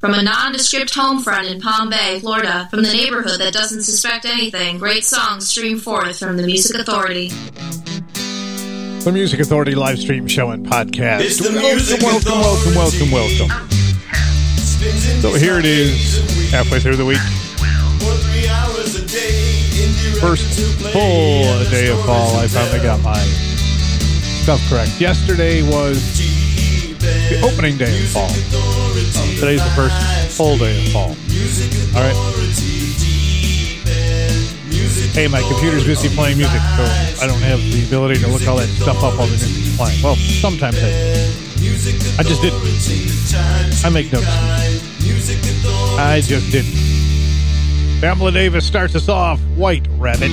From a nondescript home front in Palm Bay, Florida, from the neighborhood that doesn't suspect anything, great songs stream forth from the Music Authority. The Music Authority live stream show and podcast. It's the Music Authority. Welcome. So here it is, halfway through the week. First full day of fall, I finally got my stuff correct. Yesterday was the opening day of fall. Today's the first full day of fall. All right. Hey, my computer's busy playing music, so I don't have the ability to look all that stuff up while the music's playing. Well, sometimes I do. I just didn't. I make no excuses. I just didn't. Pamela Davis starts us off, White Rabbit.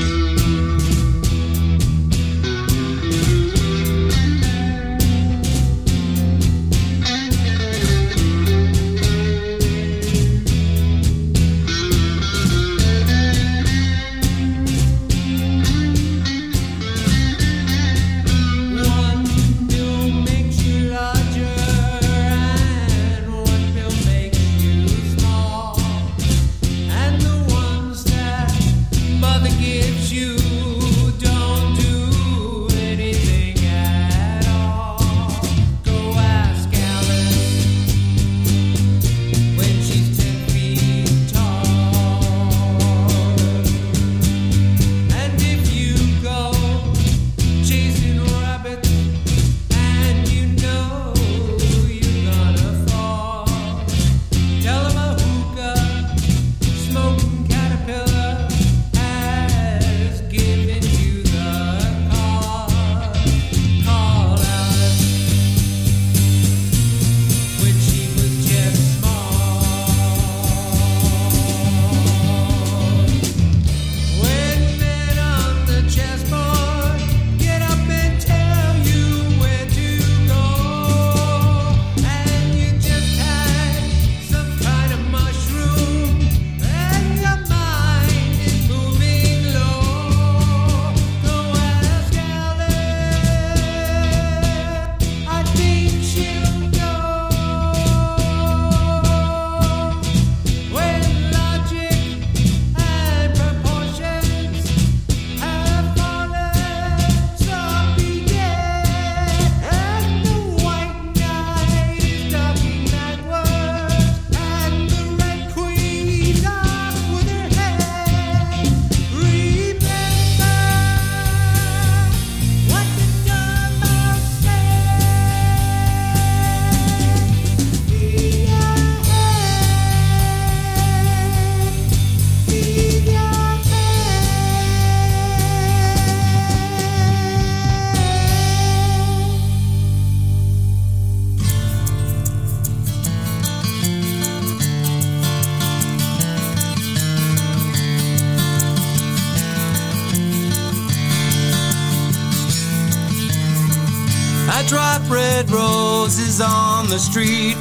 Roses on the street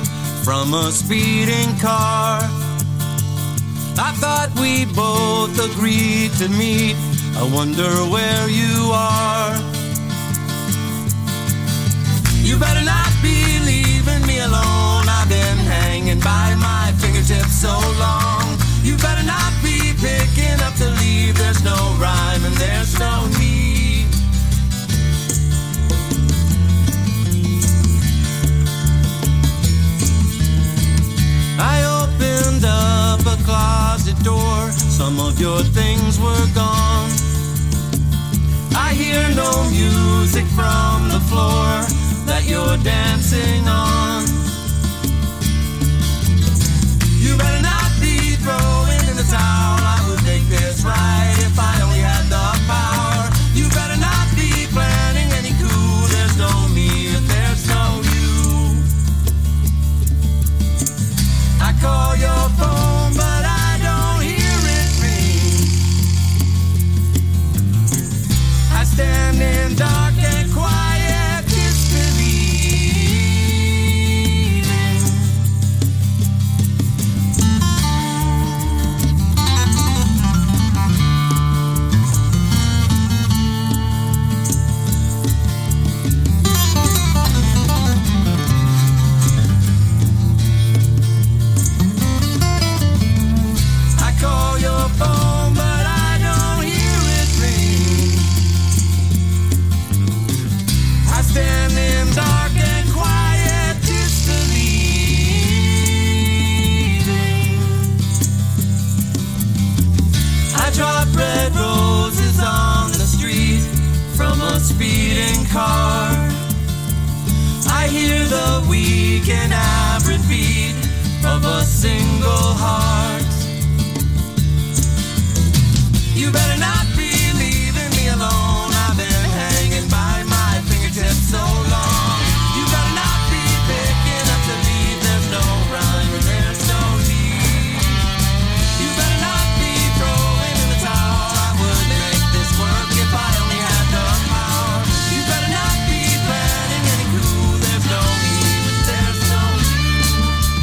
from a speeding car. I thought we both agreed to meet. I wonder where you are. You better not be leaving me alone. I've been hanging by my fingertips so long. You better not be picking up the leave. There's no rhyme and there's no need. I opened up a closet door. Some of your things were gone. I hear no music from the floor that you're dancing on. You better not be throwing in the towel. I would make this right if I only had the power. You better not be planning any coup. There's no me and there's no you. I call your phone, but I don't hear it ring. I stand in dark and quiet disbelief. I hear the weekend average beat of a single heart. You better not be leaving me alone. I've been hanging by my fingertips so long. You better not be picking up to leave. There's no rhyme and there's no need. You better not be throwing in the towel. I would make this work if I only had the power. You better not be planning any coup. There's no need. There's no need.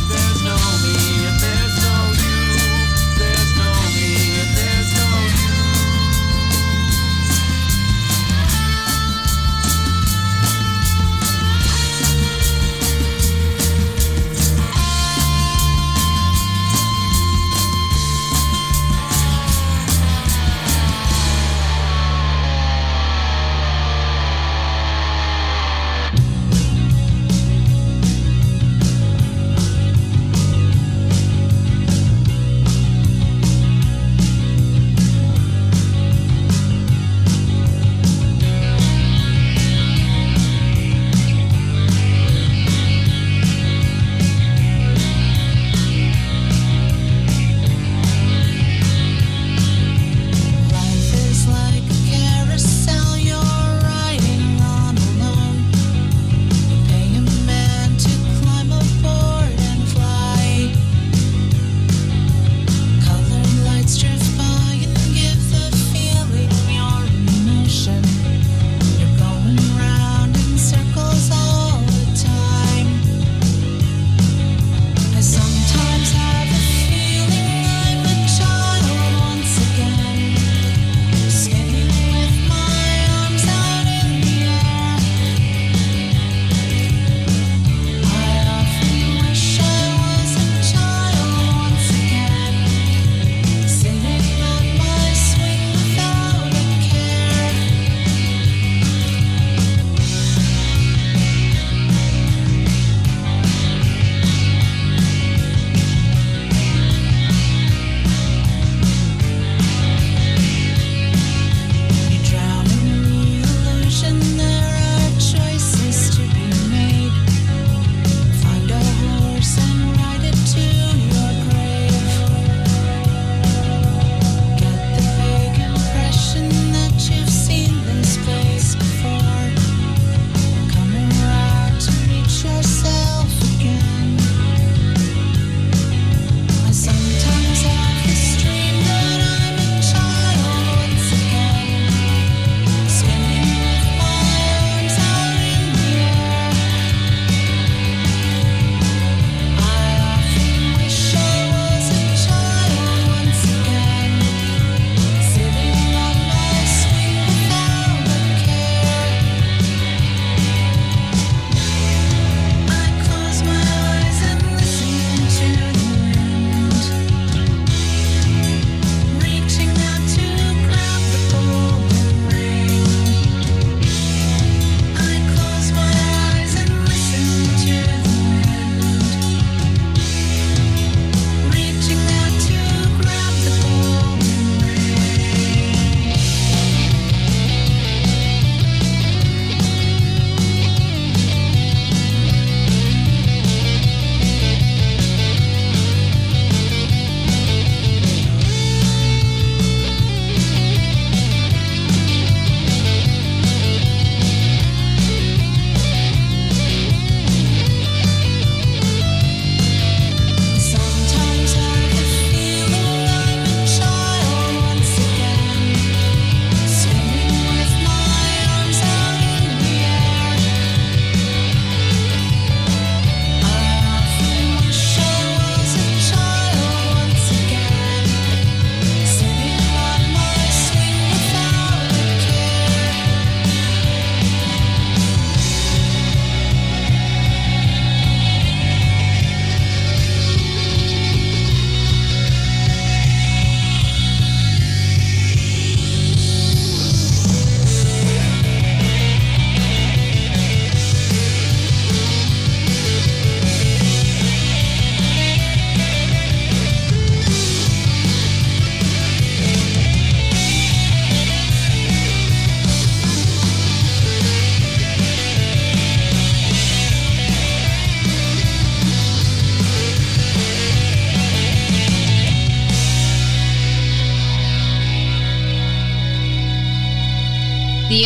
The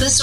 This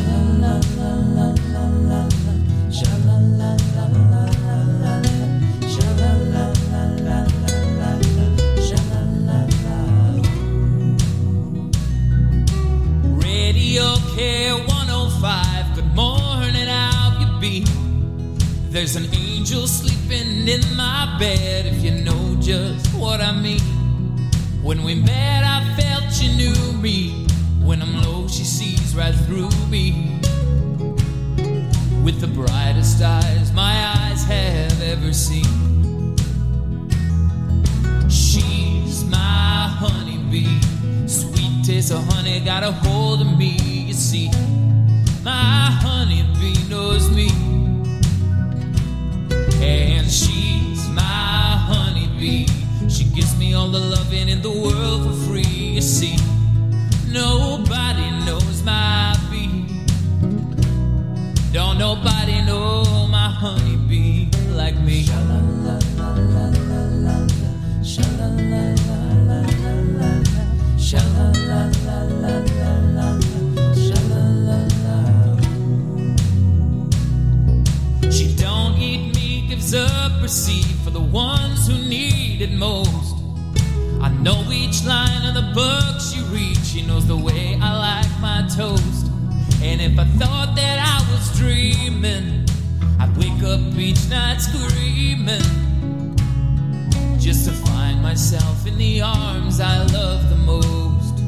Radio K 105, good morning, how you be? There's an angel sleeping in my bed, if you know just what I mean. When we met, I felt she knew me. When I'm low, she sees right through me. With the brightest eyes my eyes have ever seen. She's my honeybee. Sweet taste of honey got a hold of me, you see. My honeybee knows me. And she's my honeybee. She gives me all the loving in the world for free, you see. Nobody knows my bee. Don't nobody know my honeybee like me. Sha-la-la-la-la-la-la. Sha-la-la-la-la-la-la. Sha-la-la-la-la-la-la. Sha-la-la-la. She don't eat me, gives up her seed for the ones who need it most. I know each line of the book she reads. She knows the way I like my toast. And if I thought that I was dreaming, I'd wake up each night screaming, just to find myself in the arms I love the most.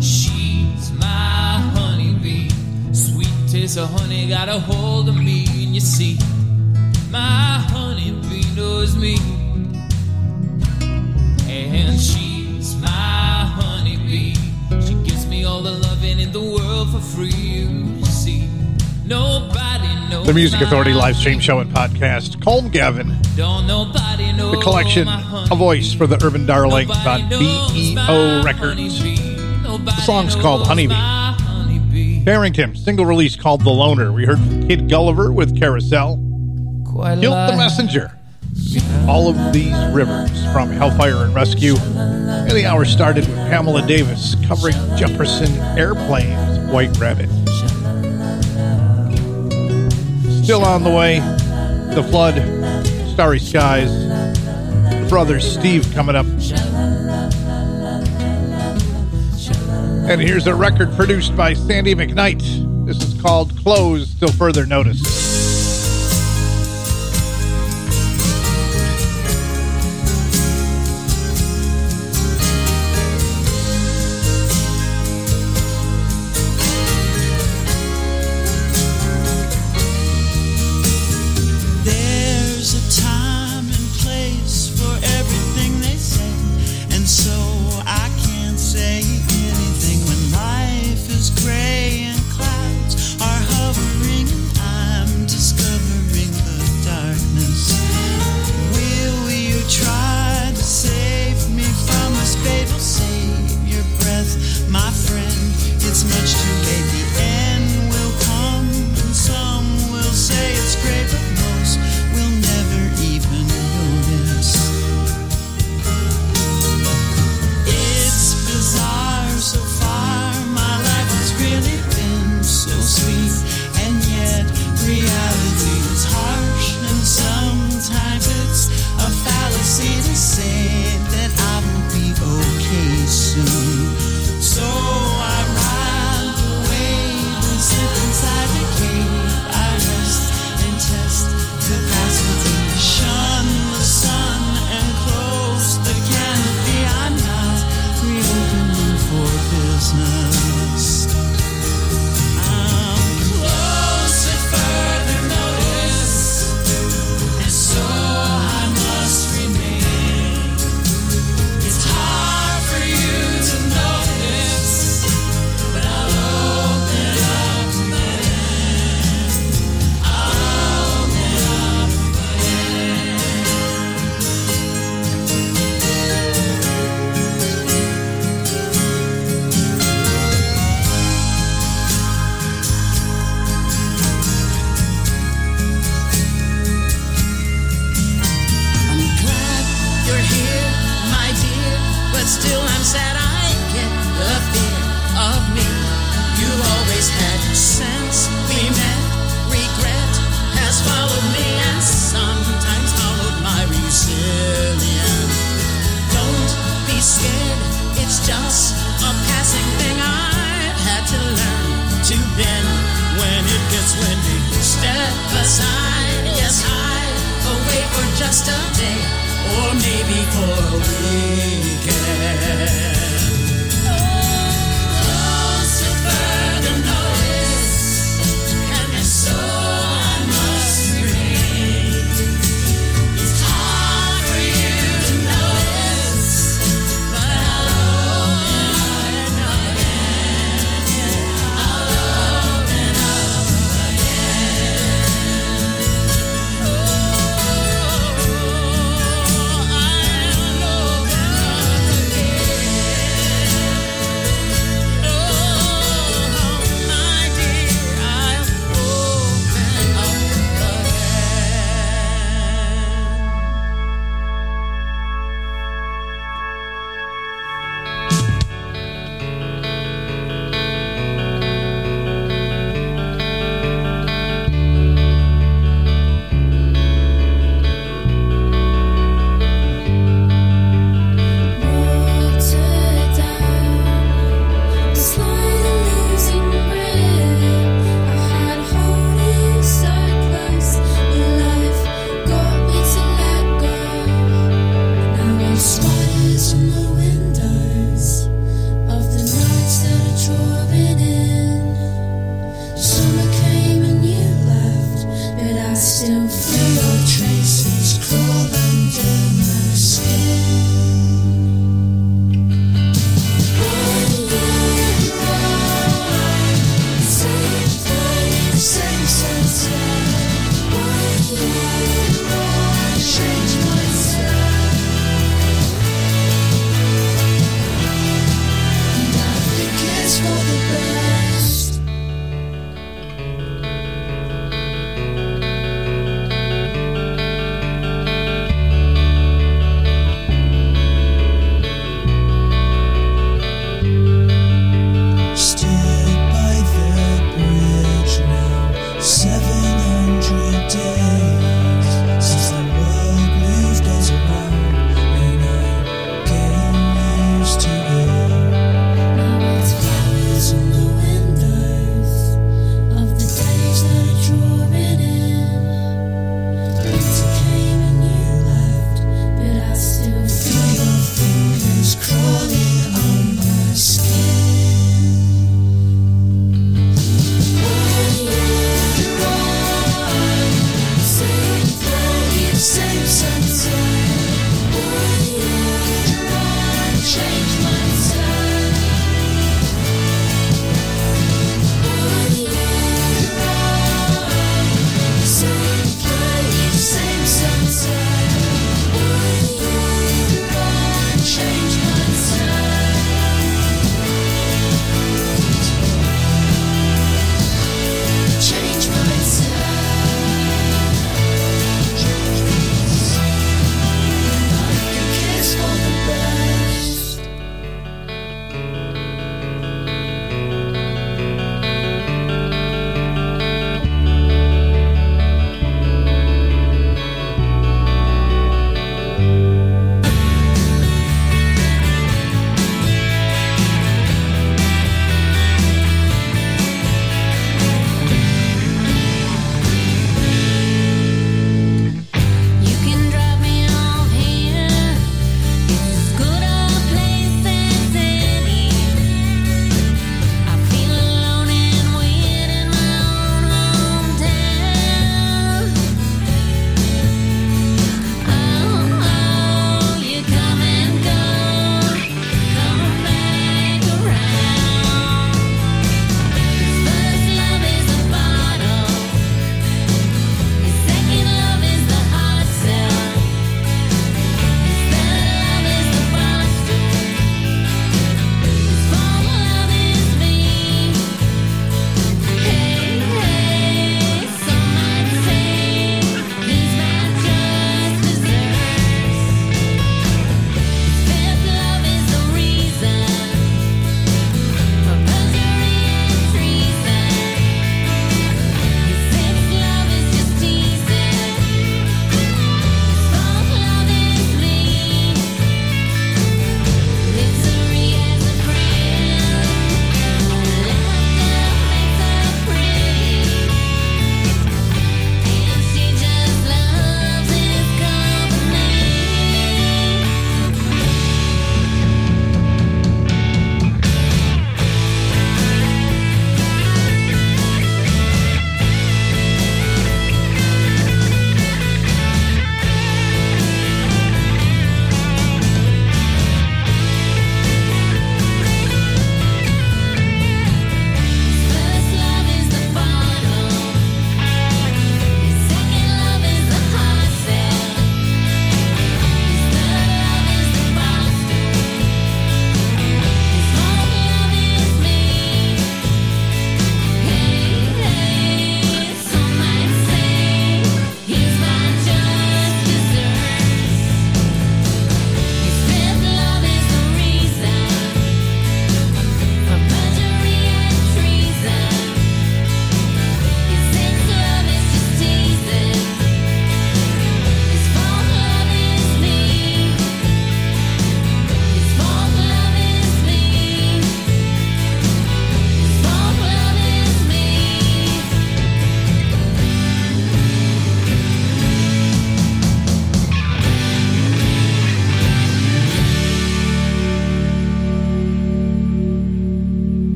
She's my honeybee. Sweet taste of honey got a hold of me, and you see, my honeybee knows me. And she's my honeybee. She gives me all the loving in the world for free, you see. Nobody knows. the Music Authority live stream show and podcast. Colm Gavin, the collection, a voice for the Urban Darling on BEO Records. The song's called Honeybee. Barrington, single release called The Loner. We heard from Kid Gulliver with Carousel. Guilt the Messenger. All of These Rivers from Hellfire and Rescue. And the hour started with Pamela Davis covering Jefferson Airplane's White Rabbit. Still on the way, The Flood, Starry Skies, Brother Steve coming up. And here's a record produced by Sandy McKnight. This is called Close Till Further Notice.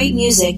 great music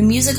Music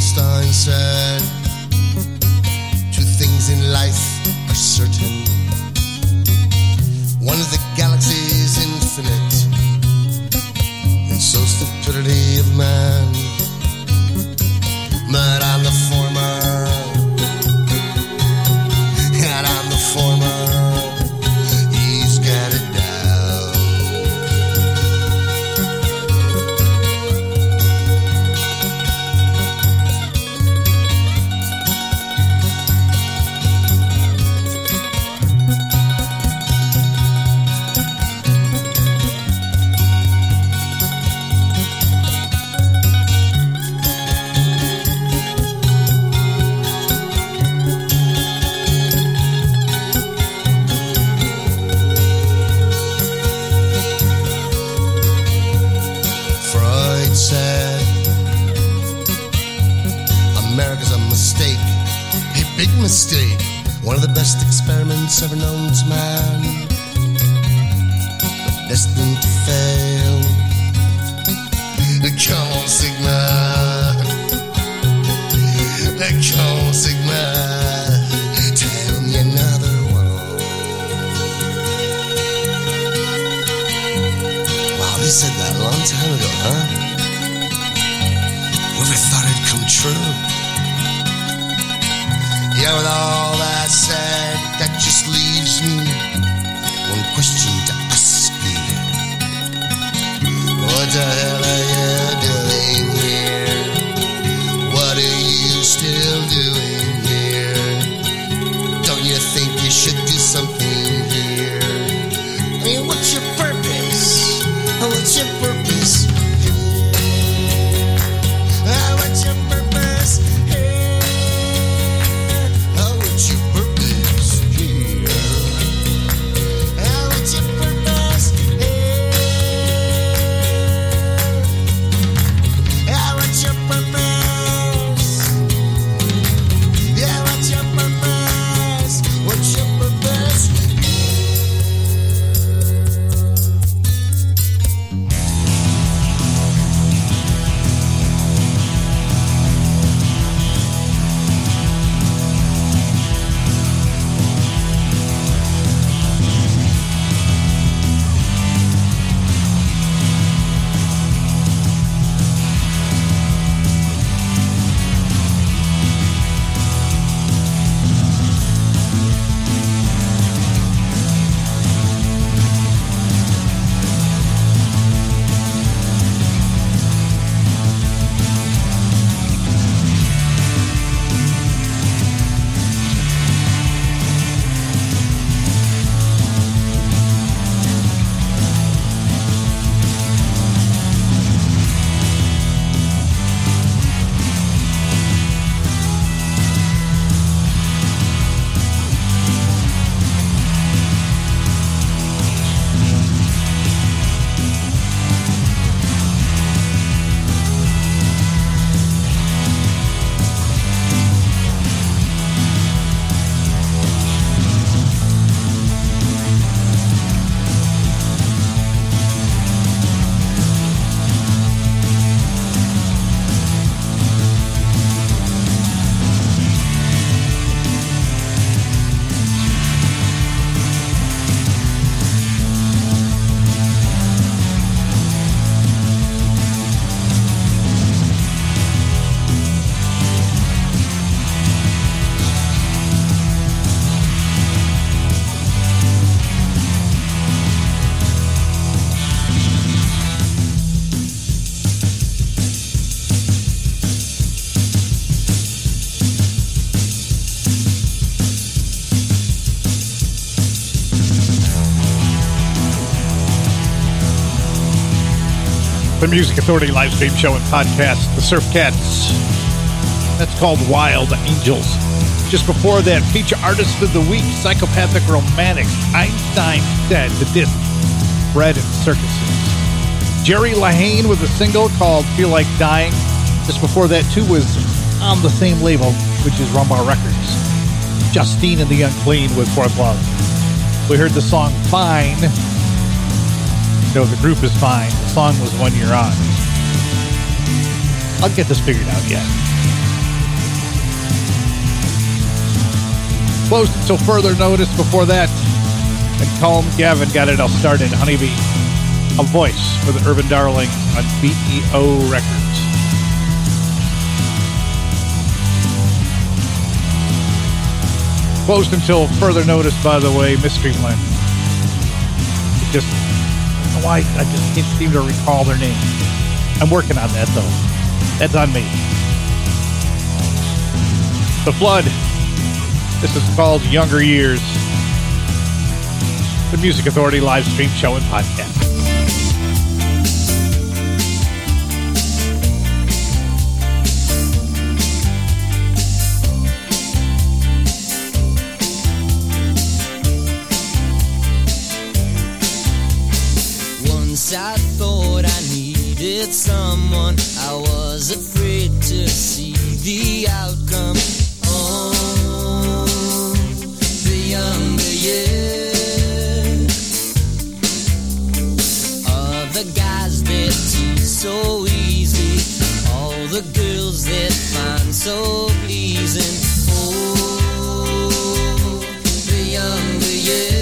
Einstein said, two things in life are certain. One is the galaxy is infinite, and so's the stupidity of man. But I'm the former, and I'm the former. He's got it down. Mistake, one of the best experiments ever known to man, but destined to fail. Come on, Sigma. Come on, Sigma. Tell me another one. the Music Authority live stream show and podcast, the Surf Cats. That's called Wild Angels. Just before that, feature artist of the week, Psychopathic Romantics, Einstein Dead, the Disc, Bread and Circuses. Jerry Lehane with a single called Feel Like Dying. Just before that, too, was on the same label, which is Rumbar Records. Justine and the Unclean with Fourth Love. We heard the song Fine. No, the group is fine. The song was One Year On. I'll get this figured out yet. Close Till Further Notice before that. And Colm Gavin got it all started. Honeybee, a voice for the Urban Darling on BEO Records. Closed Until Further Notice, by the way, Mystery Blend. I just can't seem to recall their name. I'm working on that, though. That's on me. The Flood. This is called Younger Years. The Music Authority live stream show and podcast. I thought I needed someone. I was afraid to see the outcome. Oh, the younger years. Other guys that tease so easy, all the girls that find so pleasing. Oh, the younger years.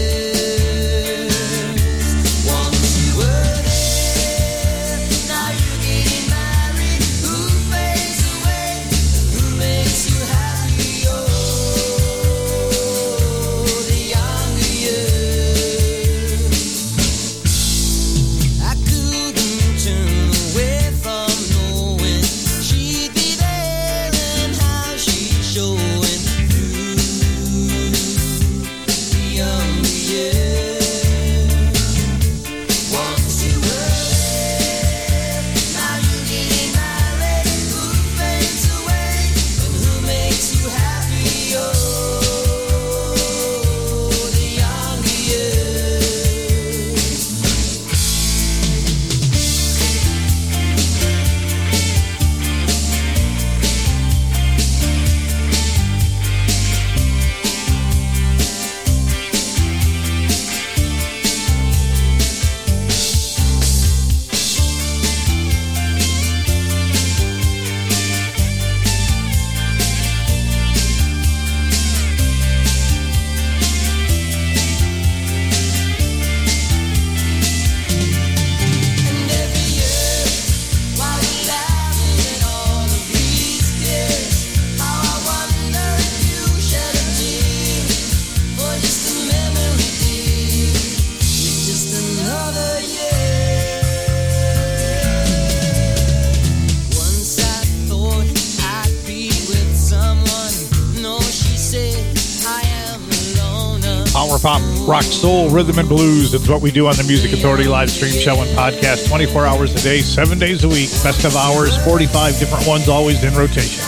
Rock, soul, rhythm, and blues. It's what we do on the Music Authority live stream show and podcast 24 hours a day, 7 days a week. Best of hours, 45 different ones, always in rotation.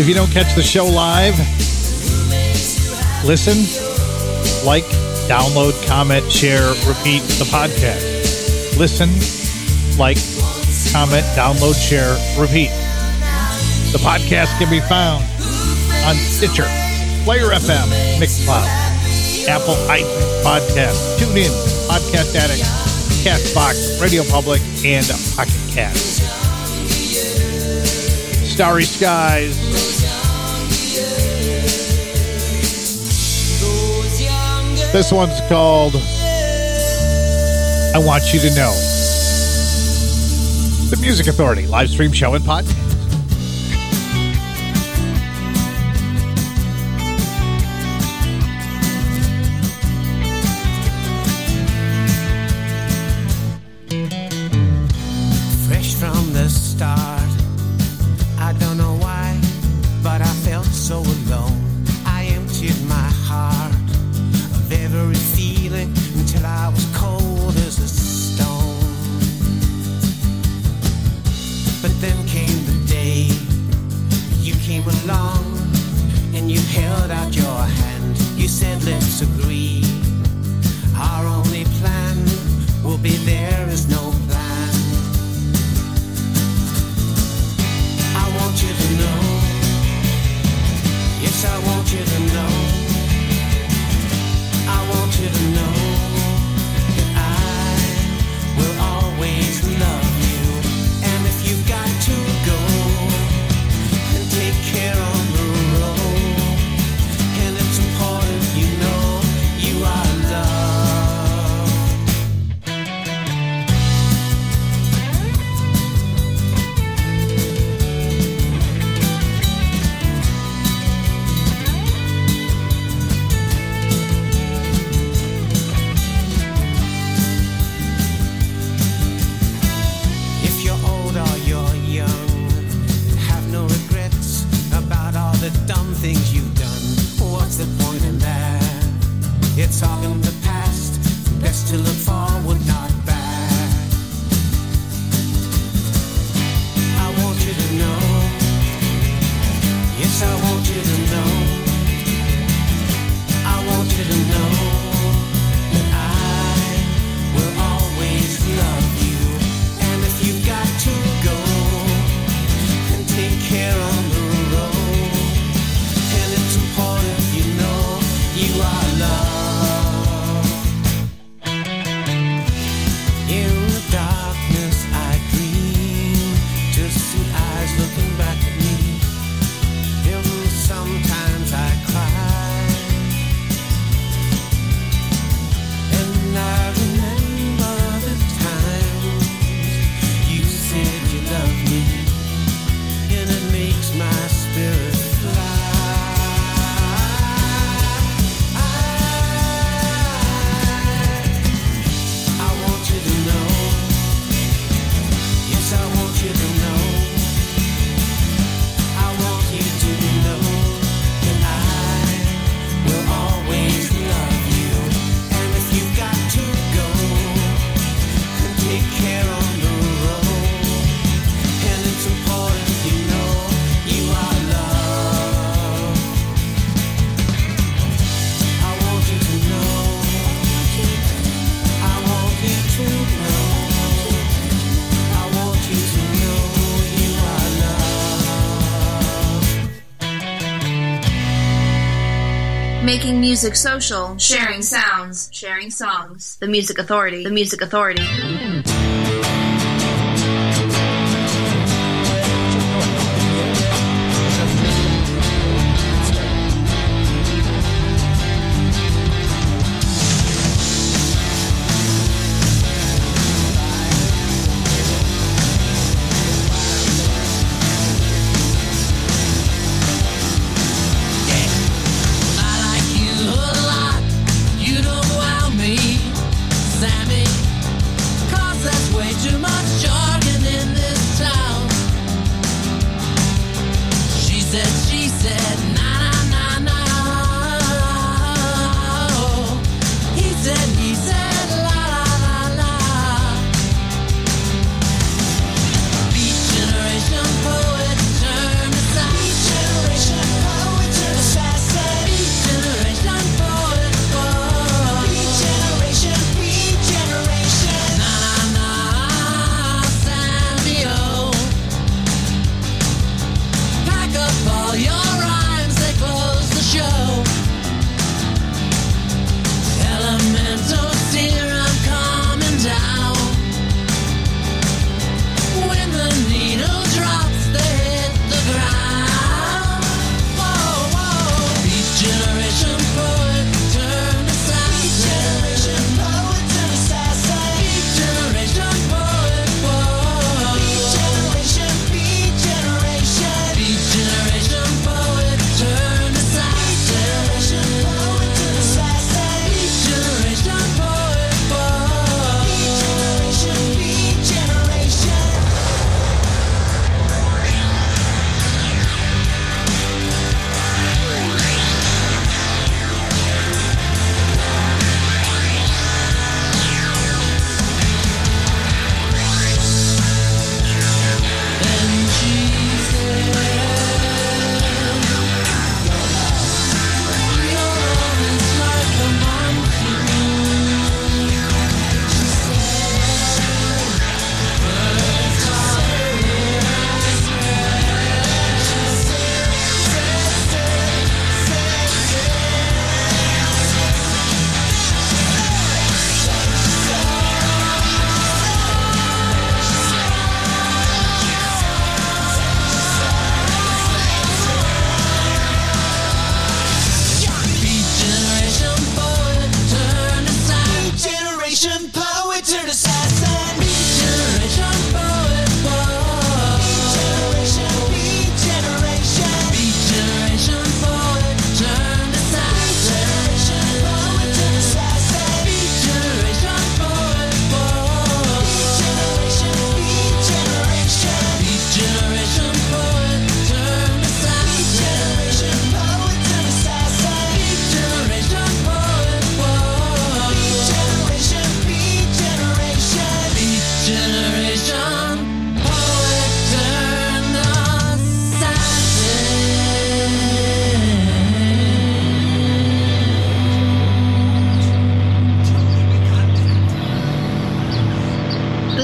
If you don't catch the show live, listen, like, download, comment, share, repeat the podcast. Listen, like, comment, download, share, repeat. The podcast can be found on Stitcher, Player FM, Mixcloud, Apple iTunes, Podcast, Tune In, Podcast Addict, Castbox, Radio Public, and Pocket Cast. Starry Skies. This one's called I Want You to Know. The Music Authority live stream show and podcast. Feeling until I was cold as a stone. peace and let's agree. Our only plan will be there is no plan. I want you to know. Yes, I want you to know. I want you to know that I will always love you. And if you've got to go, then take care of the road. And it's important you know you are things you've done. What's the point in that? It's all in the past. Best to look forward, not back. I want you to know. Yes, I want you to know. I want you to know that I will always love you. And if you've got to go, then take care of me. Making music social, sharing sounds, sharing songs. The Music Authority, the Music Authority. Sammy, 'cause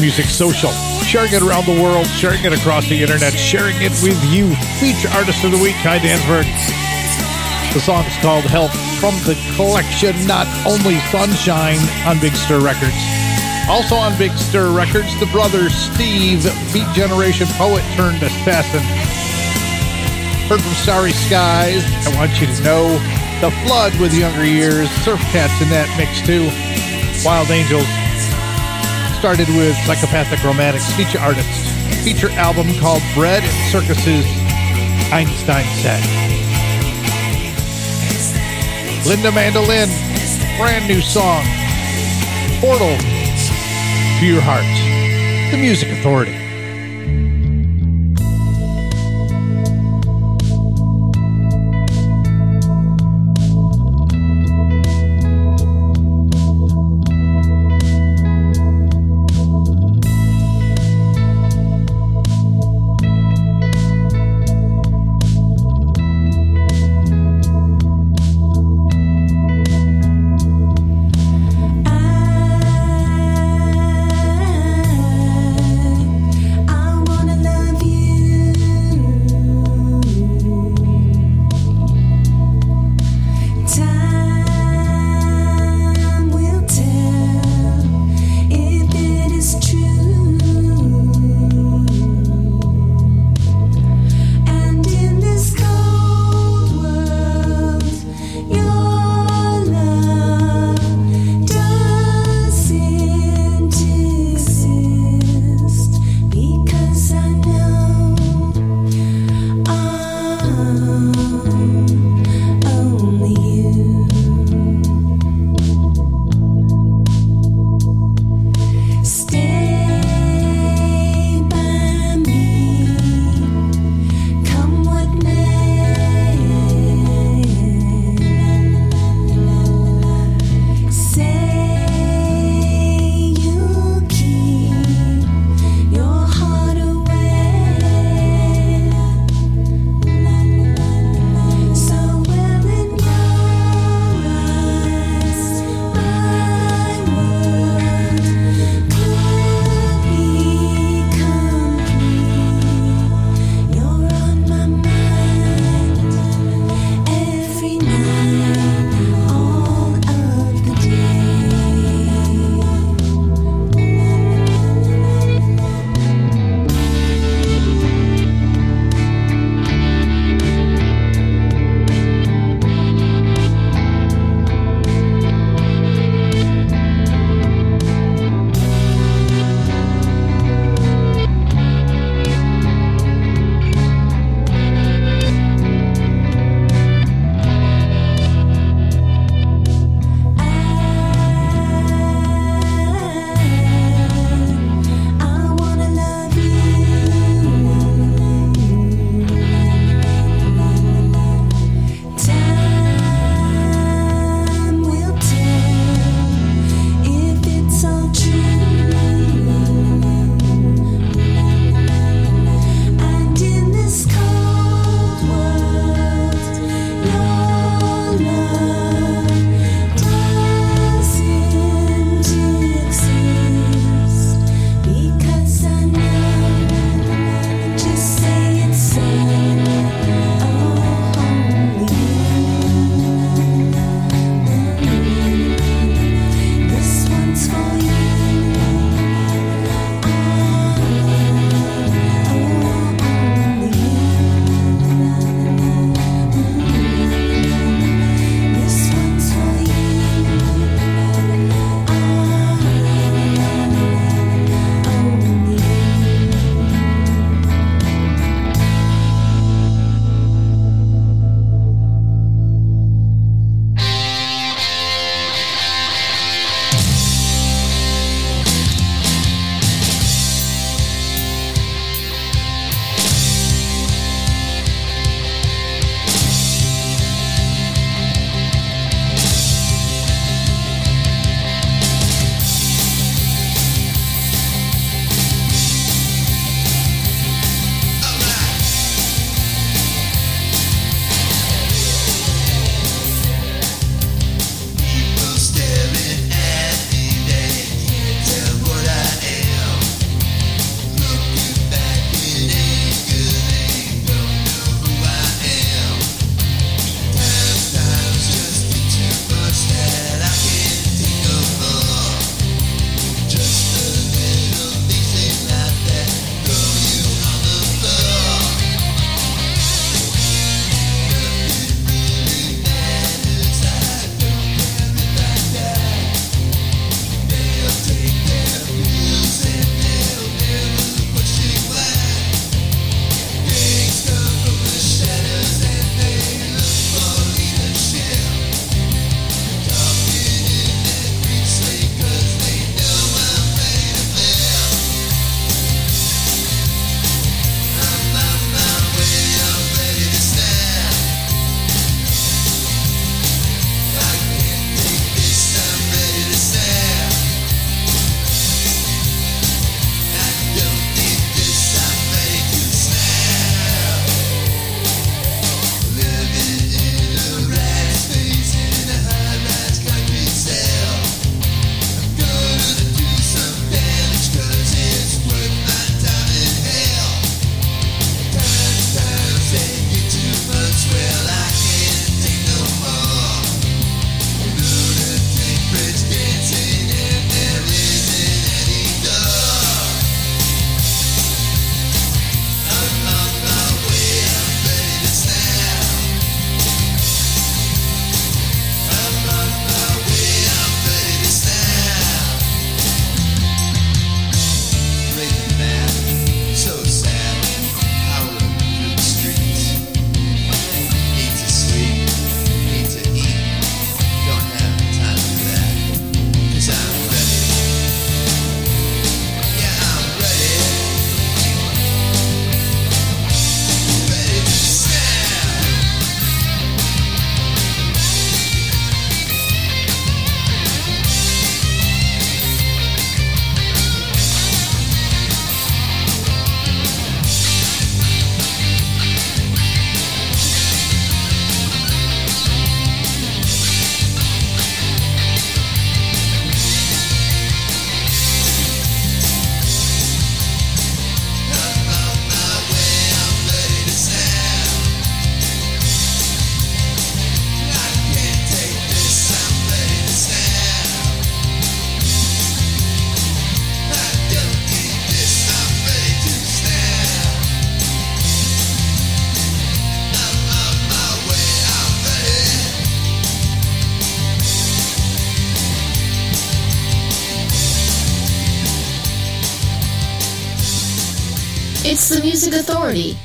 Music social, sharing it around the world, sharing it across the internet, sharing it with you. Feature artist of the week, Kai Dansberg. The song's called Help, from the collection Not Only Sunshine on Big Stir Records. Also on Big Stir Records, the brother Steve, Beat Generation poet turned assassin. Heard from Starry Skies, I Want You to Know. The Flood with Younger Years, Surf Cats in that mix too. Wild Angels. Started with Psychopathic Romantics, feature artist, feature album called Bread and Circuses, Einstein Dead. Linda Mandolin, brand new song, Portal to Your Heart, the Music Authority. It's the Music Authority.